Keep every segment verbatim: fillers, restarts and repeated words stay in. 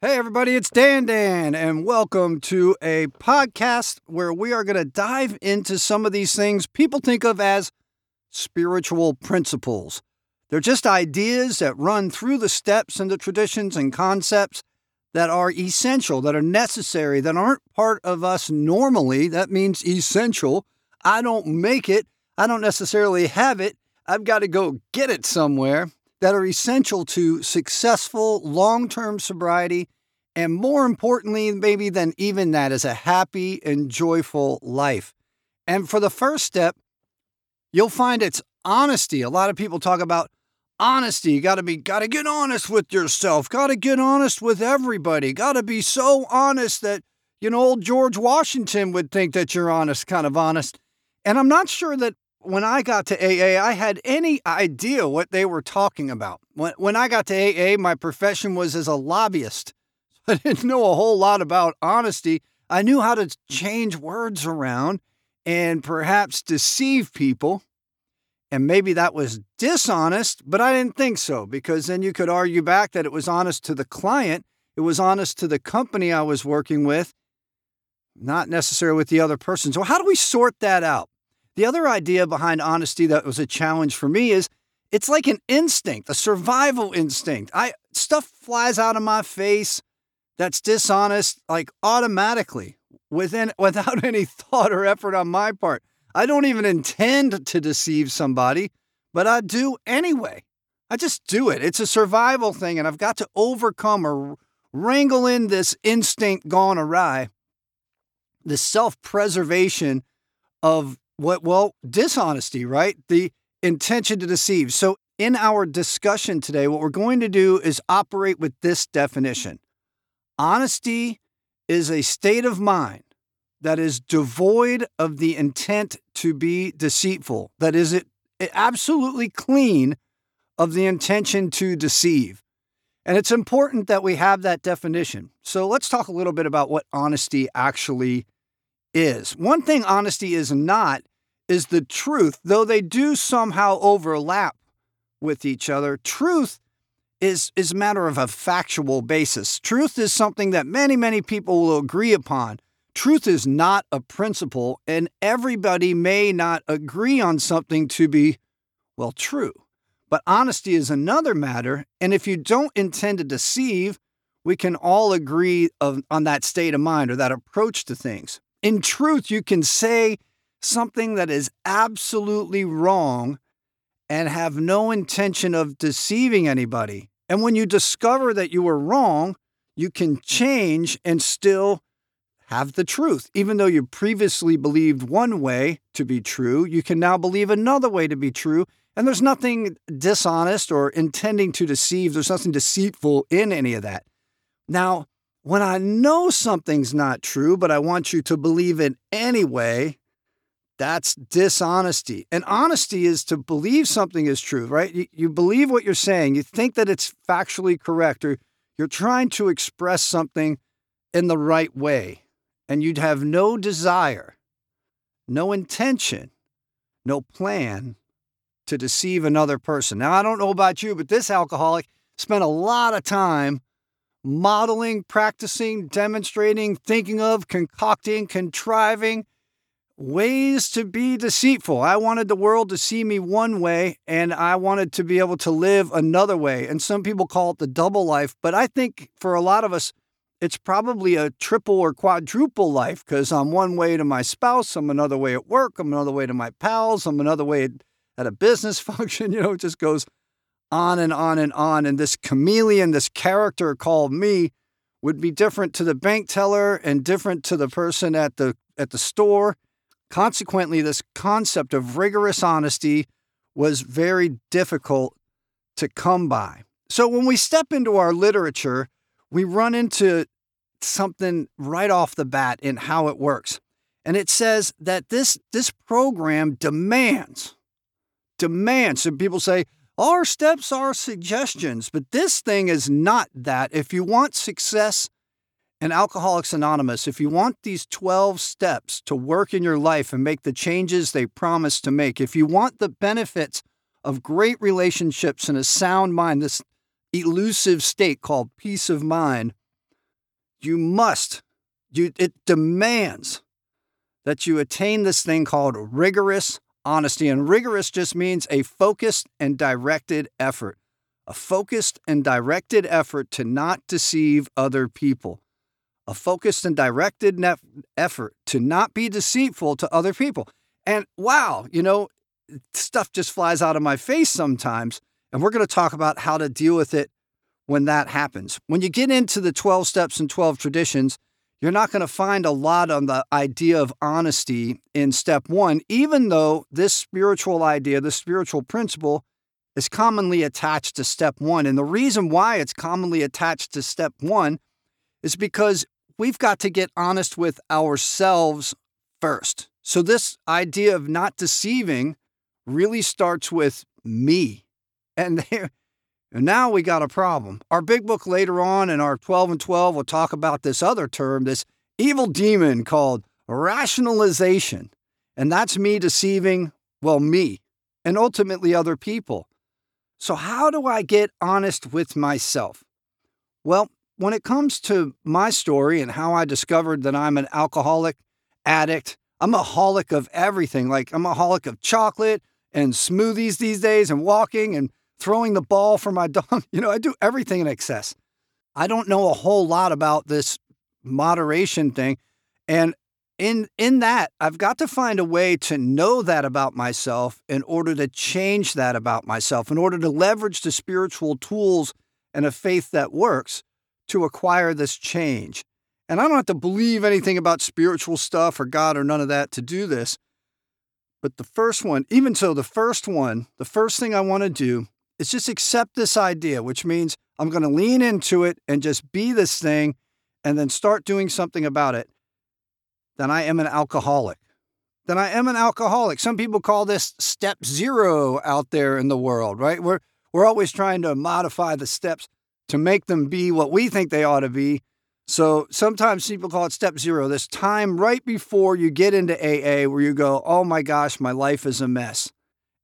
Hey everybody, it's Dan Dan, and welcome to a podcast where we are going to dive into some of these things people think of as spiritual principles. They're just ideas that run through the steps and the traditions and concepts that are essential, that are necessary, that aren't part of us normally. That means essential. I don't make it. I don't necessarily have it. I've got to go get it somewhere. That are essential to successful long-term sobriety, and more importantly, maybe than even that, is a happy and joyful life. And for the first step, you'll find it's honesty. A lot of people talk about honesty. You gotta be, gotta get honest with yourself, gotta get honest with everybody, gotta be so honest that, you know, old George Washington would think that you're honest, kind of honest. And I'm not sure that when I got to A A, I had any idea what they were talking about. When, when I got to A A, my profession was as a lobbyist. I didn't know a whole lot about honesty. I knew how to change words around and perhaps deceive people. And maybe that was dishonest, but I didn't think so, because then you could argue back that it was honest to the client. It was honest to the company I was working with, not necessarily with the other person. So how do we sort that out? The other idea behind honesty that was a challenge for me is it's like an instinct, a survival instinct. I stuff flies out of my face that's dishonest, like automatically, within without any thought or effort on my part. I don't even intend to deceive somebody, but I do anyway. I just do it. It's a survival thing, and I've got to overcome or wrangle in this instinct gone awry, this self-preservation of What, well, dishonesty, right? The intention to deceive. So in our discussion today, what we're going to do is operate with this definition. Honesty is a state of mind that is devoid of the intent to be deceitful. That is it, it absolutely clean of the intention to deceive. And it's important that we have that definition. So let's talk a little bit about what honesty actually is. One thing honesty is not is the truth, though they do somehow overlap with each other. Truth is, is a matter of a factual basis. Truth is something that many, many people will agree upon. Truth is not a principle, and everybody may not agree on something to be, well, true. But honesty is another matter, and if you don't intend to deceive, we can all agree of, on that state of mind or that approach to things. In truth, you can say something that is absolutely wrong and have no intention of deceiving anybody. And when you discover that you were wrong, you can change and still have the truth. Even though you previously believed one way to be true, you can now believe another way to be true. And there's nothing dishonest or intending to deceive. There's nothing deceitful in any of that. Now, when I know something's not true, but I want you to believe it anyway, that's dishonesty. And honesty is to believe something is true, right? You, you believe what you're saying. You think that it's factually correct, or you're trying to express something in the right way. And you'd have no desire, no intention, no plan to deceive another person. Now, I don't know about you, but this alcoholic spent a lot of time modeling, practicing, demonstrating, thinking of, concocting, contriving ways to be deceitful. I wanted the world to see me one way, and I wanted to be able to live another way. And some people call it the double life, but I think for a lot of us, it's probably a triple or quadruple life, because I'm one way to my spouse, I'm another way at work, I'm another way to my pals, I'm another way at a business function. You know, it just goes on and on and on. And this chameleon, this character called me, would be different to the bank teller and different to the person at the at the store. Consequently, this concept of rigorous honesty was very difficult to come by. So when we step into our literature, we run into something right off the bat in how it works. And it says that this this program demands, demands. So people say, our steps are suggestions, but this thing is not that. If you want success in Alcoholics Anonymous, if you want these twelve steps to work in your life and make the changes they promise to make, if you want the benefits of great relationships and a sound mind, this elusive state called peace of mind, you must, you, it demands that you attain this thing called rigorous honesty. And rigorous just means a focused and directed effort, a focused and directed effort to not deceive other people, a focused and directed nef- effort to not be deceitful to other people. And wow, you know, stuff just flies out of my face sometimes. And we're going to talk about how to deal with it when that happens. When you get into the twelve steps and twelve traditions, you're not going to find a lot on the idea of honesty in step one, even though this spiritual idea, this spiritual principle is commonly attached to step one. And the reason why it's commonly attached to step one is because we've got to get honest with ourselves first. So this idea of not deceiving really starts with me. And there, now we got a problem. Our big book later on in our twelve and twelve will talk about this other term, this evil demon called rationalization. And that's me deceiving, well, me and ultimately other people. So how do I get honest with myself? Well, when it comes to my story and how I discovered that I'm an alcoholic, addict, I'm a holic of everything. Like I'm a holic of chocolate and smoothies these days and walking and throwing the ball for my dog. You know, I do everything in excess. I don't know a whole lot about this moderation thing. And in in that, I've got to find a way to know that about myself in order to change that about myself, in order to leverage the spiritual tools and a faith that works to acquire this change. And I don't have to believe anything about spiritual stuff or God or none of that to do this. But the first one, even so, the first one, the first thing I want to do is just accept this idea, which means I'm going to lean into it and just be this thing and then start doing something about it. Then I am an alcoholic. Then I am an alcoholic. Some people call this step zero out there in the world, right? We're, we're always trying to modify the steps to make them be what we think they ought to be. So sometimes people call it step zero, this time right before you get into A A where you go, oh my gosh, my life is a mess.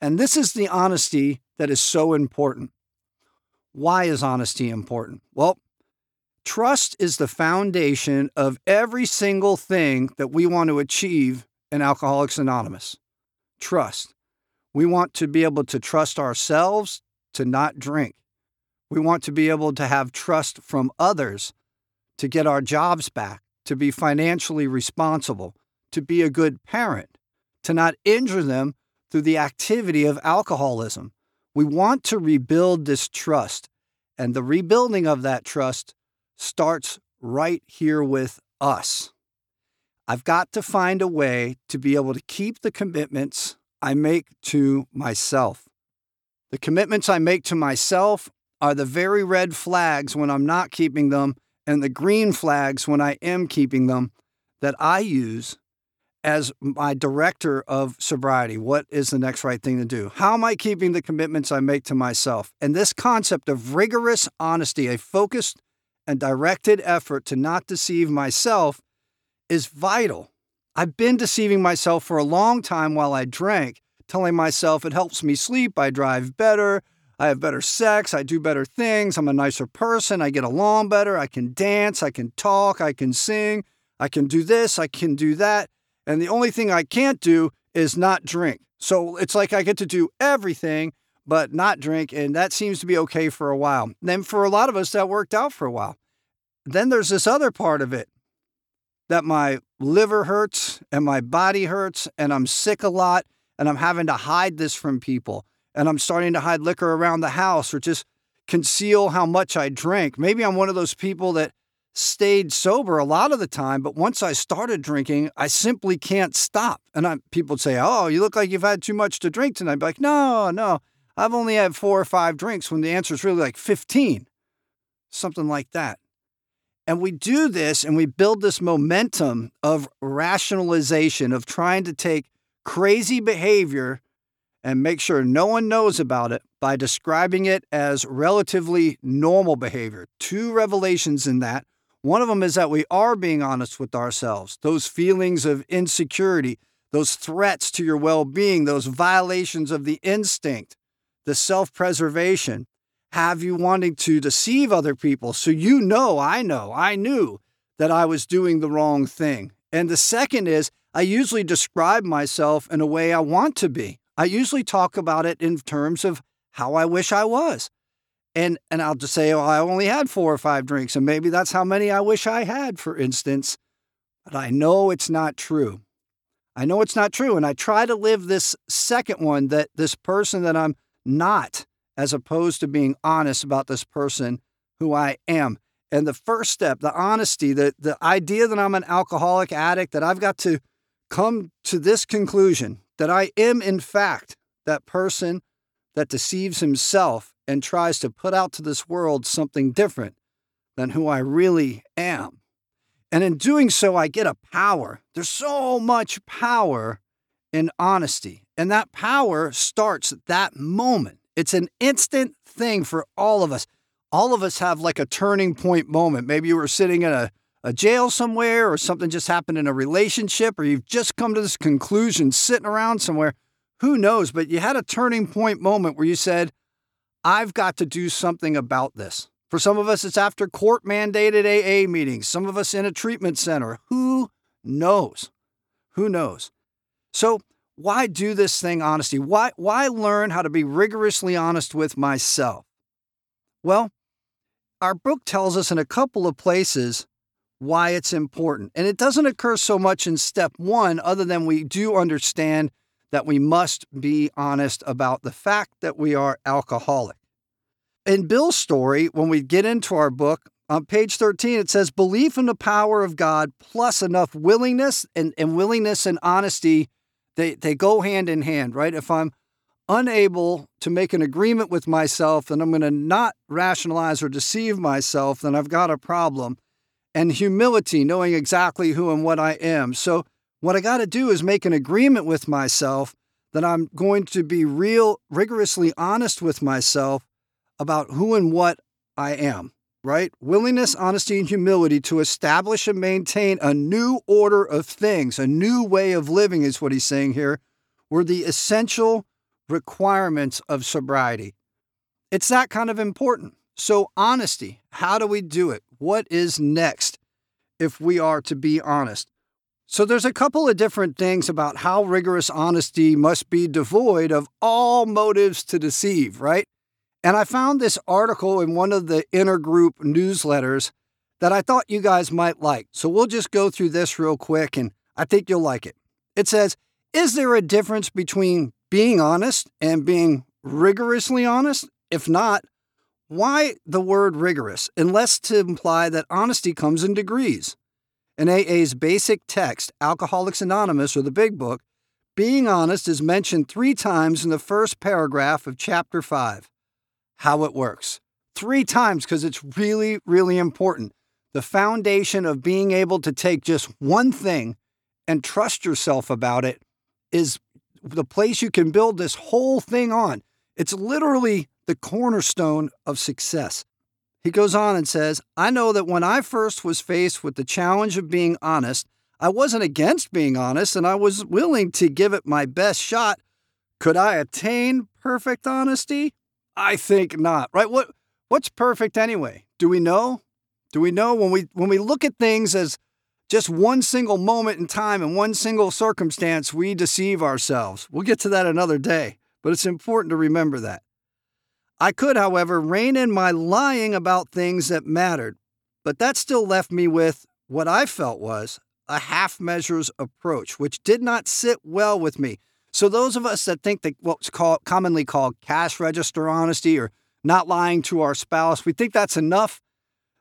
And this is the honesty that is so important. Why is honesty important? Well, trust is the foundation of every single thing that we want to achieve in Alcoholics Anonymous. Trust. We want to be able to trust ourselves to not drink. We want to be able to have trust from others to get our jobs back, to be financially responsible, to be a good parent, to not injure them through the activity of alcoholism. We want to rebuild this trust, and the rebuilding of that trust starts right here with us. I've got to find a way to be able to keep the commitments I make to myself. The commitments I make to myself are the very red flags when I'm not keeping them, and the green flags when I am keeping them that I use as my director of sobriety. What is the next right thing to do? How am I keeping the commitments I make to myself? And this concept of rigorous honesty, a focused and directed effort to not deceive myself, is vital. I've been deceiving myself for a long time while I drank, telling myself it helps me sleep, I drive better, I have better sex, I do better things, I'm a nicer person, I get along better, I can dance, I can talk, I can sing, I can do this, I can do that. And the only thing I can't do is not drink. So it's like I get to do everything but not drink, and that seems to be okay for a while. Then for a lot of us, that worked out for a while. Then there's this other part of it, that my liver hurts and my body hurts and I'm sick a lot and I'm having to hide this from people. And I'm starting to hide liquor around the house or just conceal how much I drank. Maybe I'm one of those people that stayed sober a lot of the time, but once I started drinking, I simply can't stop. And I, people say, oh, you look like you've had too much to drink tonight. I'd be like, no, no, I've only had four or five drinks when the answer is really like fifteen, something like that. And we do this and we build this momentum of rationalization, of trying to take crazy behavior and make sure no one knows about it by describing it as relatively normal behavior. Two revelations in that. One of them is that we are being honest with ourselves. Those feelings of insecurity, those threats to your well-being, those violations of the instinct, the self-preservation, have you wanting to deceive other people. So you know, I know, I knew that I was doing the wrong thing. And the second is, I usually describe myself in a way I want to be. I usually talk about it in terms of how I wish I was. And and I'll just say, oh, I only had four or five drinks, and maybe that's how many I wish I had, for instance. But I know it's not true. I know it's not true. And I try to live this second one, that this person that I'm not, as opposed to being honest about this person who I am. And the first step, the honesty, the, the idea that I'm an alcoholic addict, that I've got to come to this conclusion, that I am, in fact, that person that deceives himself and tries to put out to this world something different than who I really am. And in doing so, I get a power. There's so much power in honesty. And that power starts at that moment. It's an instant thing for all of us. All of us have like a turning point moment. Maybe you were sitting in a, a jail somewhere, or something just happened in a relationship, or you've just come to this conclusion sitting around somewhere. Who knows? But you had a turning point moment where you said, I've got to do something about this. For some of us, it's after court-mandated A A meetings. Some of us in a treatment center. Who knows? Who knows? So why do this thing, honesty? Why, why learn how to be rigorously honest with myself? Well, our book tells us in a couple of places why it's important. And it doesn't occur so much in step one, other than we do understand that we must be honest about the fact that we are alcoholic. In Bill's story, when we get into our book, on page thirteen, it says, belief in the power of God plus enough willingness, and, and willingness and honesty, they, they go hand in hand, right? If I'm unable to make an agreement with myself, and I'm going to not rationalize or deceive myself, then I've got a problem. And humility, knowing exactly who and what I am. So what I got to do is make an agreement with myself that I'm going to be real, rigorously honest with myself about who and what I am, right? Willingness, honesty, and humility to establish and maintain a new order of things, a new way of living is what he's saying here, were the essential requirements of sobriety. It's that kind of important. So honesty, how do we do it? What is next if we are to be honest? So there's a couple of different things about how rigorous honesty must be devoid of all motives to deceive, right? And I found this article in one of the intergroup newsletters that I thought you guys might like. So we'll just go through this real quick, and I think you'll like it. It says, is there a difference between being honest and being rigorously honest? If not, why the word rigorous? Unless to imply that honesty comes in degrees. In A A's basic text, Alcoholics Anonymous, or the Big Book, being honest is mentioned three times in the first paragraph of Chapter five, How It Works. Three times, because it's really, really important. The foundation of being able to take just one thing and trust yourself about it is the place you can build this whole thing on. It's literally the cornerstone of success. He goes on and says, I know that when I first was faced with the challenge of being honest, I wasn't against being honest, and I was willing to give it my best shot. Could I attain perfect honesty? I think not, right? What what's perfect anyway? Do we know? Do we know when we when we look at things as just one single moment in time and one single circumstance, we deceive ourselves. We'll get to that another day, but it's important to remember that. I could, however, rein in my lying about things that mattered, but that still left me with what I felt was a half-measures approach, which did not sit well with me. So those of us that think that what's called, commonly called cash register honesty, or not lying to our spouse, we think that's enough.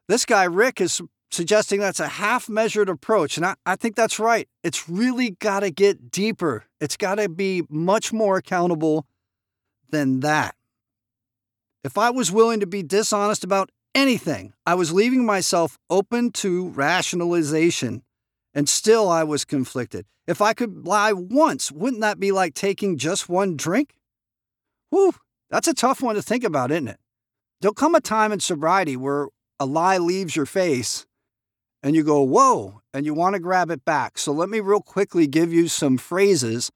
This guy, Rick, is suggesting that's a half-measured approach, and I, I think that's right. It's really got to get deeper. It's got to be much more accountable than that. If I was willing to be dishonest about anything, I was leaving myself open to rationalization, and still I was conflicted. If I could lie once, wouldn't that be like taking just one drink? Whew, that's a tough one to think about, isn't it? There'll come a time in sobriety where a lie leaves your face, and you go, whoa, and you want to grab it back. So let me real quickly give you some phrases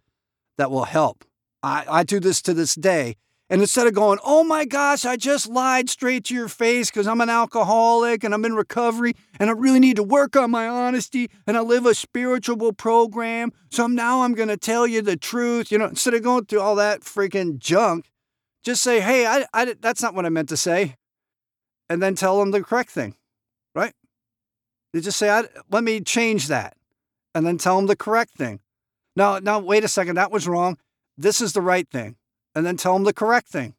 that will help. I, I do this to this day. And instead of going, oh my gosh, I just lied straight to your face because I'm an alcoholic and I'm in recovery and I really need to work on my honesty and I live a spiritual program, so now I'm going to tell you the truth. You know, instead of going through all that freaking junk, just say, hey, I, I, that's not what I meant to say. And then tell them the correct thing, right? They just say, I, let me change that. And then tell them the correct thing. Now, now, wait a second, that was wrong. This is the right thing. And then tell them the correct thing.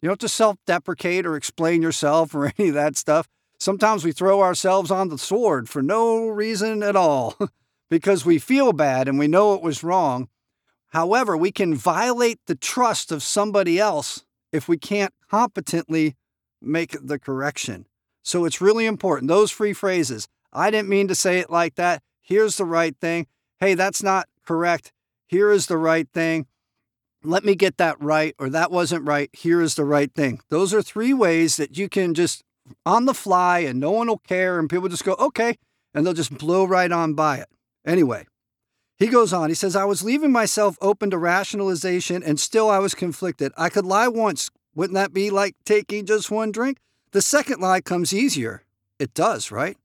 You don't have to self-deprecate or explain yourself or any of that stuff. Sometimes we throw ourselves on the sword for no reason at all because we feel bad and we know it was wrong. However, we can violate the trust of somebody else if we can't competently make the correction. So it's really important. Those free phrases, I didn't mean to say it like that. Here's the right thing. Hey, that's not correct. Here is the right thing. Let me get that right, or that wasn't right. Here is the right thing. Those are three ways that you can just on the fly and no one will care and people just go, okay, and they'll just blow right on by it. Anyway, he goes on. He says, I was leaving myself open to rationalization and still I was conflicted. I could lie once. Wouldn't that be like taking just one drink? The second lie comes easier. It does, right?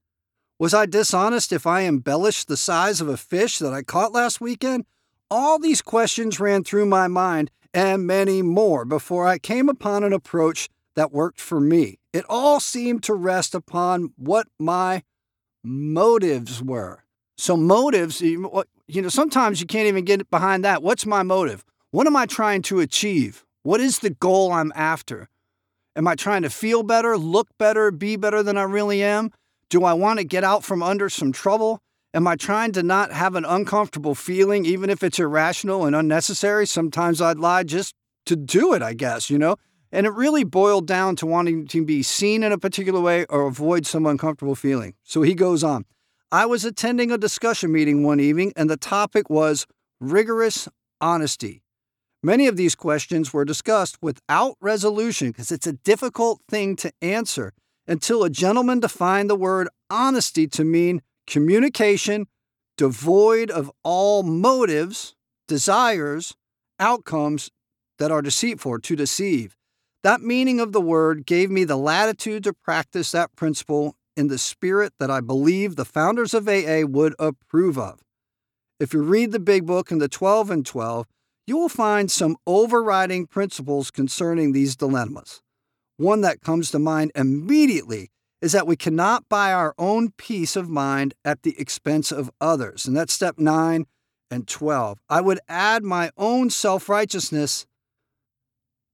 Was I dishonest if I embellished the size of a fish that I caught last weekend? All these questions ran through my mind and many more before I came upon an approach that worked for me. It all seemed to rest upon what my motives were. So motives, you know, sometimes you can't even get behind that. What's my motive? What am I trying to achieve? What is the goal I'm after? Am I trying to feel better, look better, be better than I really am? Do I want to get out from under some trouble? Am I trying to not have an uncomfortable feeling, even if it's irrational and unnecessary? Sometimes I'd lie just to do it, I guess, you know? And it really boiled down to wanting to be seen in a particular way or avoid some uncomfortable feeling. So he goes on. I was attending a discussion meeting one evening, and the topic was rigorous honesty. Many of these questions were discussed without resolution because it's a difficult thing to answer until a gentleman defined the word honesty to mean communication devoid of all motives, desires, outcomes that are deceitful or to deceive. That meaning of the word gave me the latitude to practice that principle in the spirit that I believe the founders of A A would approve of. If you read the Big Book and the twelve and twelve, you will find some overriding principles concerning these dilemmas. One that comes to mind immediately is that we cannot buy our own peace of mind at the expense of others. And that's step nine and twelve. I would add my own self-righteousness.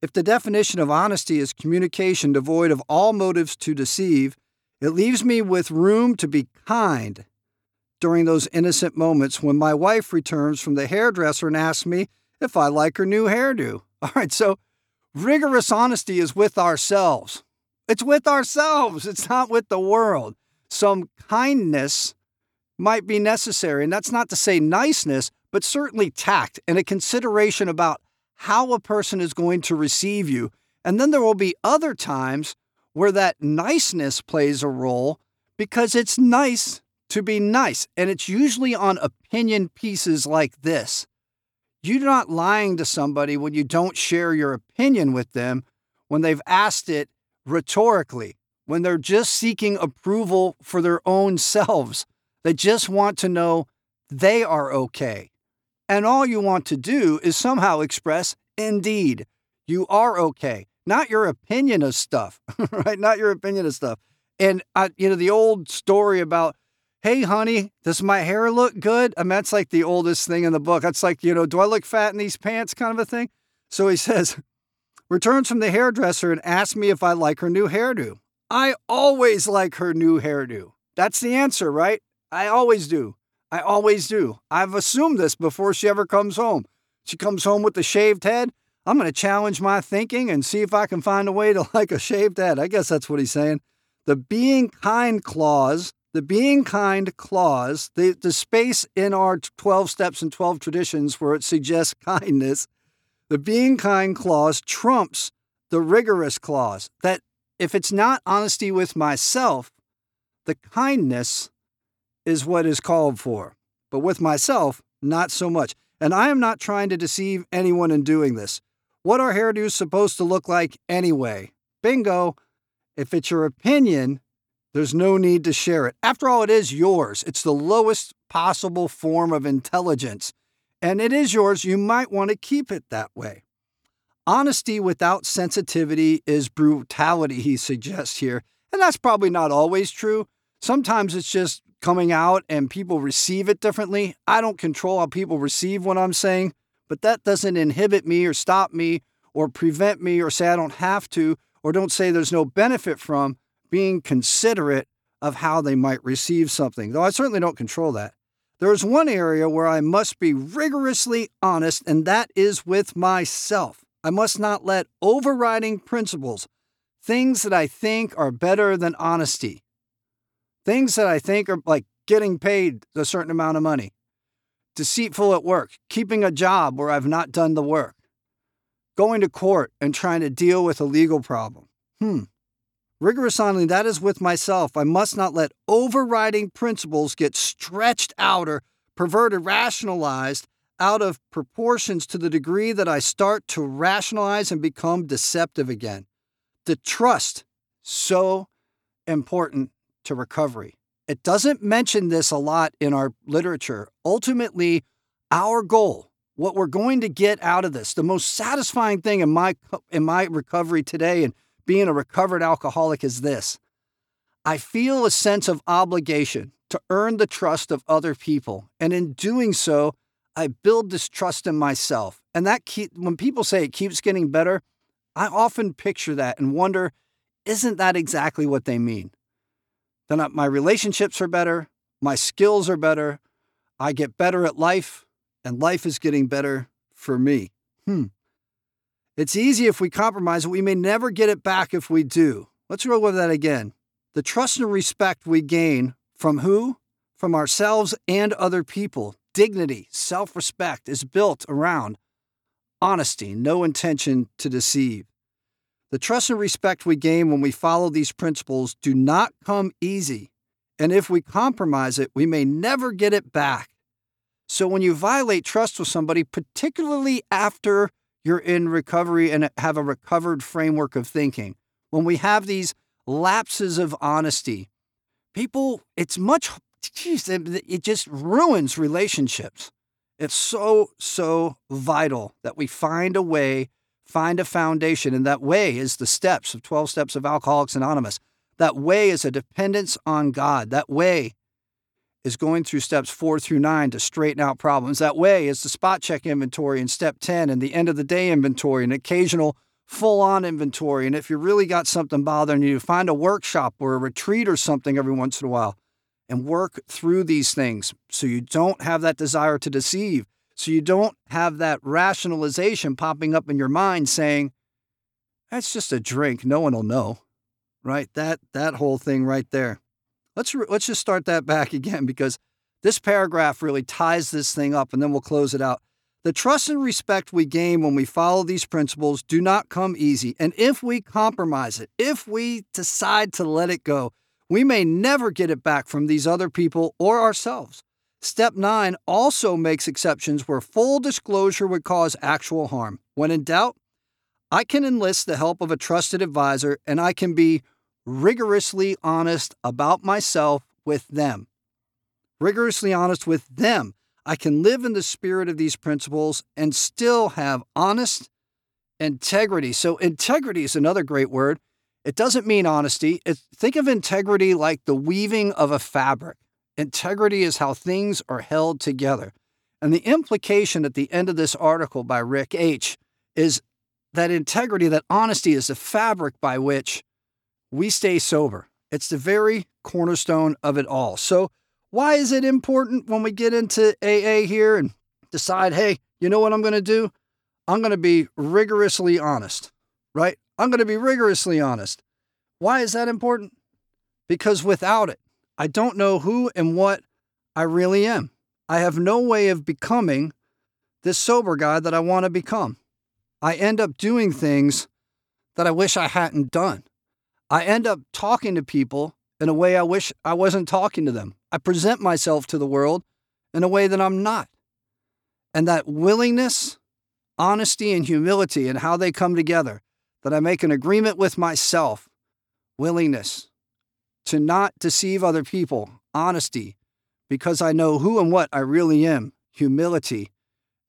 If the definition of honesty is communication devoid of all motives to deceive, it leaves me with room to be kind during those innocent moments when my wife returns from the hairdresser and asks me if I like her new hairdo. All right, so rigorous honesty is with ourselves. It's with ourselves. It's not with the world. Some kindness might be necessary. And that's not to say niceness, but certainly tact and a consideration about how a person is going to receive you. And then there will be other times where that niceness plays a role because it's nice to be nice. And it's usually on opinion pieces like this. You're not lying to somebody when you don't share your opinion with them when they've asked it rhetorically, when they're just seeking approval for their own selves. They just want to know they are okay. And all you want to do is somehow express, indeed, you are okay. Not your opinion of stuff, right? Not your opinion of stuff. And, I, you know, the old story about, hey, honey, does my hair look good? I mean, that's like the oldest thing in the book. That's like, you know, do I look fat in these pants kind of a thing? So he says, returns from the hairdresser and asks me if I like her new hairdo. I always like her new hairdo. That's the answer, right? I always do. I always do. I've assumed this before she ever comes home. She comes home with a shaved head. I'm going to challenge my thinking and see if I can find a way to like a shaved head. I guess that's what he's saying. The being kind clause, the being kind clause, the, the space in our twelve steps and twelve traditions where it suggests kindness, the being kind clause trumps the rigorous clause, that if it's not honesty with myself, the kindness is what is called for. But with myself, not so much. And I am not trying to deceive anyone in doing this. What are hairdos supposed to look like anyway? Bingo. If it's your opinion, there's no need to share it. After all, it is yours. It's the lowest possible form of intelligence. And it is yours. You might want to keep it that way. Honesty without sensitivity is brutality, he suggests here. And that's probably not always true. Sometimes it's just coming out and people receive it differently. I don't control how people receive what I'm saying, but that doesn't inhibit me or stop me or prevent me or say I don't have to or don't say there's no benefit from being considerate of how they might receive something, though I certainly don't control that. There is one area where I must be rigorously honest, and that is with myself. I must not let overriding principles, things that I think are better than honesty, things that I think are like getting paid a certain amount of money, deceitful at work, keeping a job where I've not done the work, going to court and trying to deal with a legal problem. Hmm. Rigorous honesty, that is with myself. I must not let overriding principles get stretched out or perverted, rationalized out of proportions to the degree that I start to rationalize and become deceptive again. The trust, so important to recovery. It doesn't mention this a lot in our literature. Ultimately, our goal, what we're going to get out of this, the most satisfying thing in my in my recovery today and being a recovered alcoholic is this. I feel a sense of obligation to earn the trust of other people. And in doing so, I build this trust in myself. And that keep, when people say it keeps getting better, I often picture that and wonder, isn't that exactly what they mean? Then my relationships are better. My skills are better. I get better at life, and life is getting better for me. Hmm. It's easy if we compromise, but we may never get it back if we do. Let's go over that again. The trust and respect we gain from who? From ourselves and other people. Dignity, self-respect is built around honesty, no intention to deceive. The trust and respect we gain when we follow these principles do not come easy. And if we compromise it, we may never get it back. So when you violate trust with somebody, particularly after you're in recovery and have a recovered framework of thinking, when we have these lapses of honesty, people, it's much, geez, it just ruins relationships. It's so, so vital that we find a way, find a foundation. And that way is the steps of twelve Steps of Alcoholics Anonymous. That way is a dependence on God. That way is going through steps four through nine to straighten out problems. That way is the spot check inventory in step ten and the end of the day inventory and occasional full-on inventory. And if you really got something bothering you, find a workshop or a retreat or something every once in a while and work through these things so you don't have that desire to deceive, so you don't have that rationalization popping up in your mind saying, that's just a drink, no one will know, right? That that whole thing right there. Let's re- let's just start that back again because this paragraph really ties this thing up and then we'll close it out. The trust and respect we gain when we follow these principles do not come easy. And if we compromise it, if we decide to let it go, we may never get it back from these other people or ourselves. Step nine also makes exceptions where full disclosure would cause actual harm. When in doubt, I can enlist the help of a trusted advisor and I can be rigorously honest about myself with them. Rigorously honest with them. I can live in the spirit of these principles and still have honest integrity. So integrity is another great word. It doesn't mean honesty. It, think of integrity like the weaving of a fabric. Integrity is how things are held together. And the implication at the end of this article by Rick H. is that integrity, that honesty is the fabric by which we stay sober. It's the very cornerstone of it all. So why is it important when we get into A A here and decide, hey, you know what I'm going to do? I'm going to be rigorously honest, right? I'm going to be rigorously honest. Why is that important? Because without it, I don't know who and what I really am. I have no way of becoming this sober guy that I want to become. I end up doing things that I wish I hadn't done. I end up talking to people in a way I wish I wasn't talking to them. I present myself to the world in a way that I'm not. And that willingness, honesty and humility and how they come together, that I make an agreement with myself, willingness to not deceive other people, honesty, because I know who and what I really am, humility,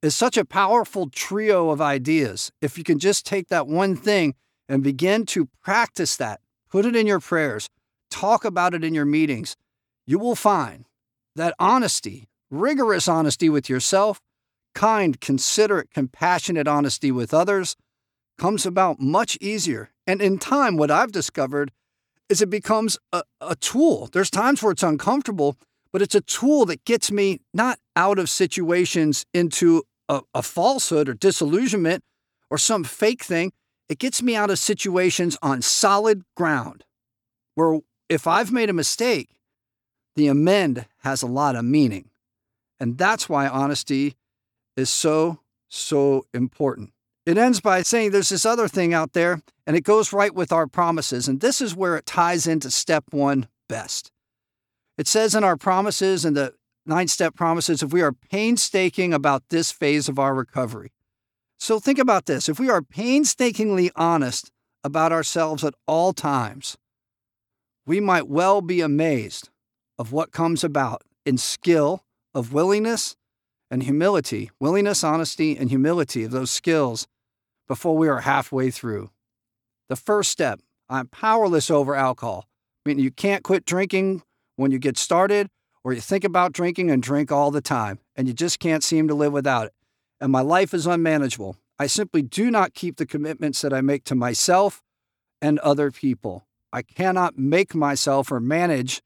is such a powerful trio of ideas. If you can just take that one thing and begin to practice that, put it in your prayers, talk about it in your meetings, you will find that honesty, rigorous honesty with yourself, kind, considerate, compassionate honesty with others comes about much easier. And in time, what I've discovered is it becomes a, a tool. There's times where it's uncomfortable, but it's a tool that gets me not out of situations into a, a falsehood or disillusionment or some fake thing. It gets me out of situations on solid ground where if I've made a mistake, the amend has a lot of meaning. And that's why honesty is so, so important. It ends by saying there's this other thing out there, and it goes right with our promises. And this is where it ties into step one best. It says in our promises, in the ninth step promises, if we are painstaking about this phase of our recovery. So think about this. If we are painstakingly honest about ourselves at all times, we might well be amazed of what comes about in skill of willingness and humility, willingness, honesty, and humility of those skills before we are halfway through. The first step, I'm powerless over alcohol. I mean, you can't quit drinking when you get started, or you think about drinking and drink all the time, and you just can't seem to live without it. And my life is unmanageable. I simply do not keep the commitments that I make to myself and other people. I cannot make myself or manage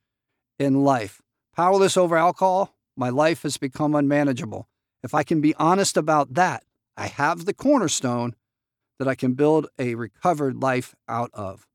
in life. Powerless over alcohol, my life has become unmanageable. If I can be honest about that, I have the cornerstone that I can build a recovered life out of.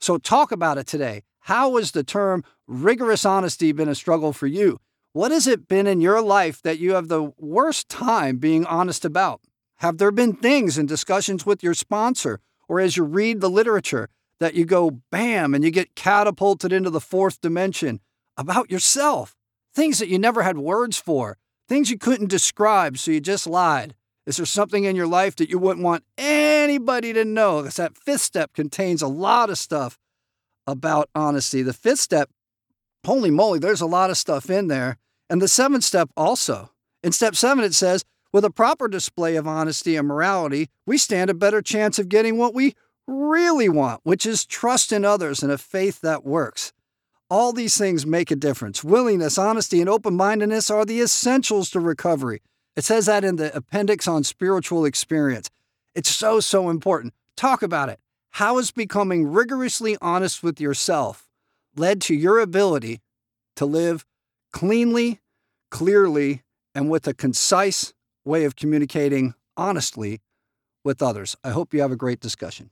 So talk about it today. How has the term rigorous honesty been a struggle for you? What has it been in your life that you have the worst time being honest about? Have there been things in discussions with your sponsor or as you read the literature that you go bam and you get catapulted into the fourth dimension about yourself? Things that you never had words for, things you couldn't describe, so you just lied. Is there something in your life that you wouldn't want anybody to know? Because that fifth step contains a lot of stuff about honesty. The fifth step, holy moly, there's a lot of stuff in there. And the seventh step also. In step seven, it says, with a proper display of honesty and morality, we stand a better chance of getting what we really want, which is trust in others and a faith that works. All these things make a difference. Willingness, honesty, and open-mindedness are the essentials to recovery. It says that in the appendix on spiritual experience. It's so, so important. Talk about it. How is becoming rigorously honest with yourself led to your ability to live cleanly, clearly, and with a concise way of communicating honestly with others? I hope you have a great discussion.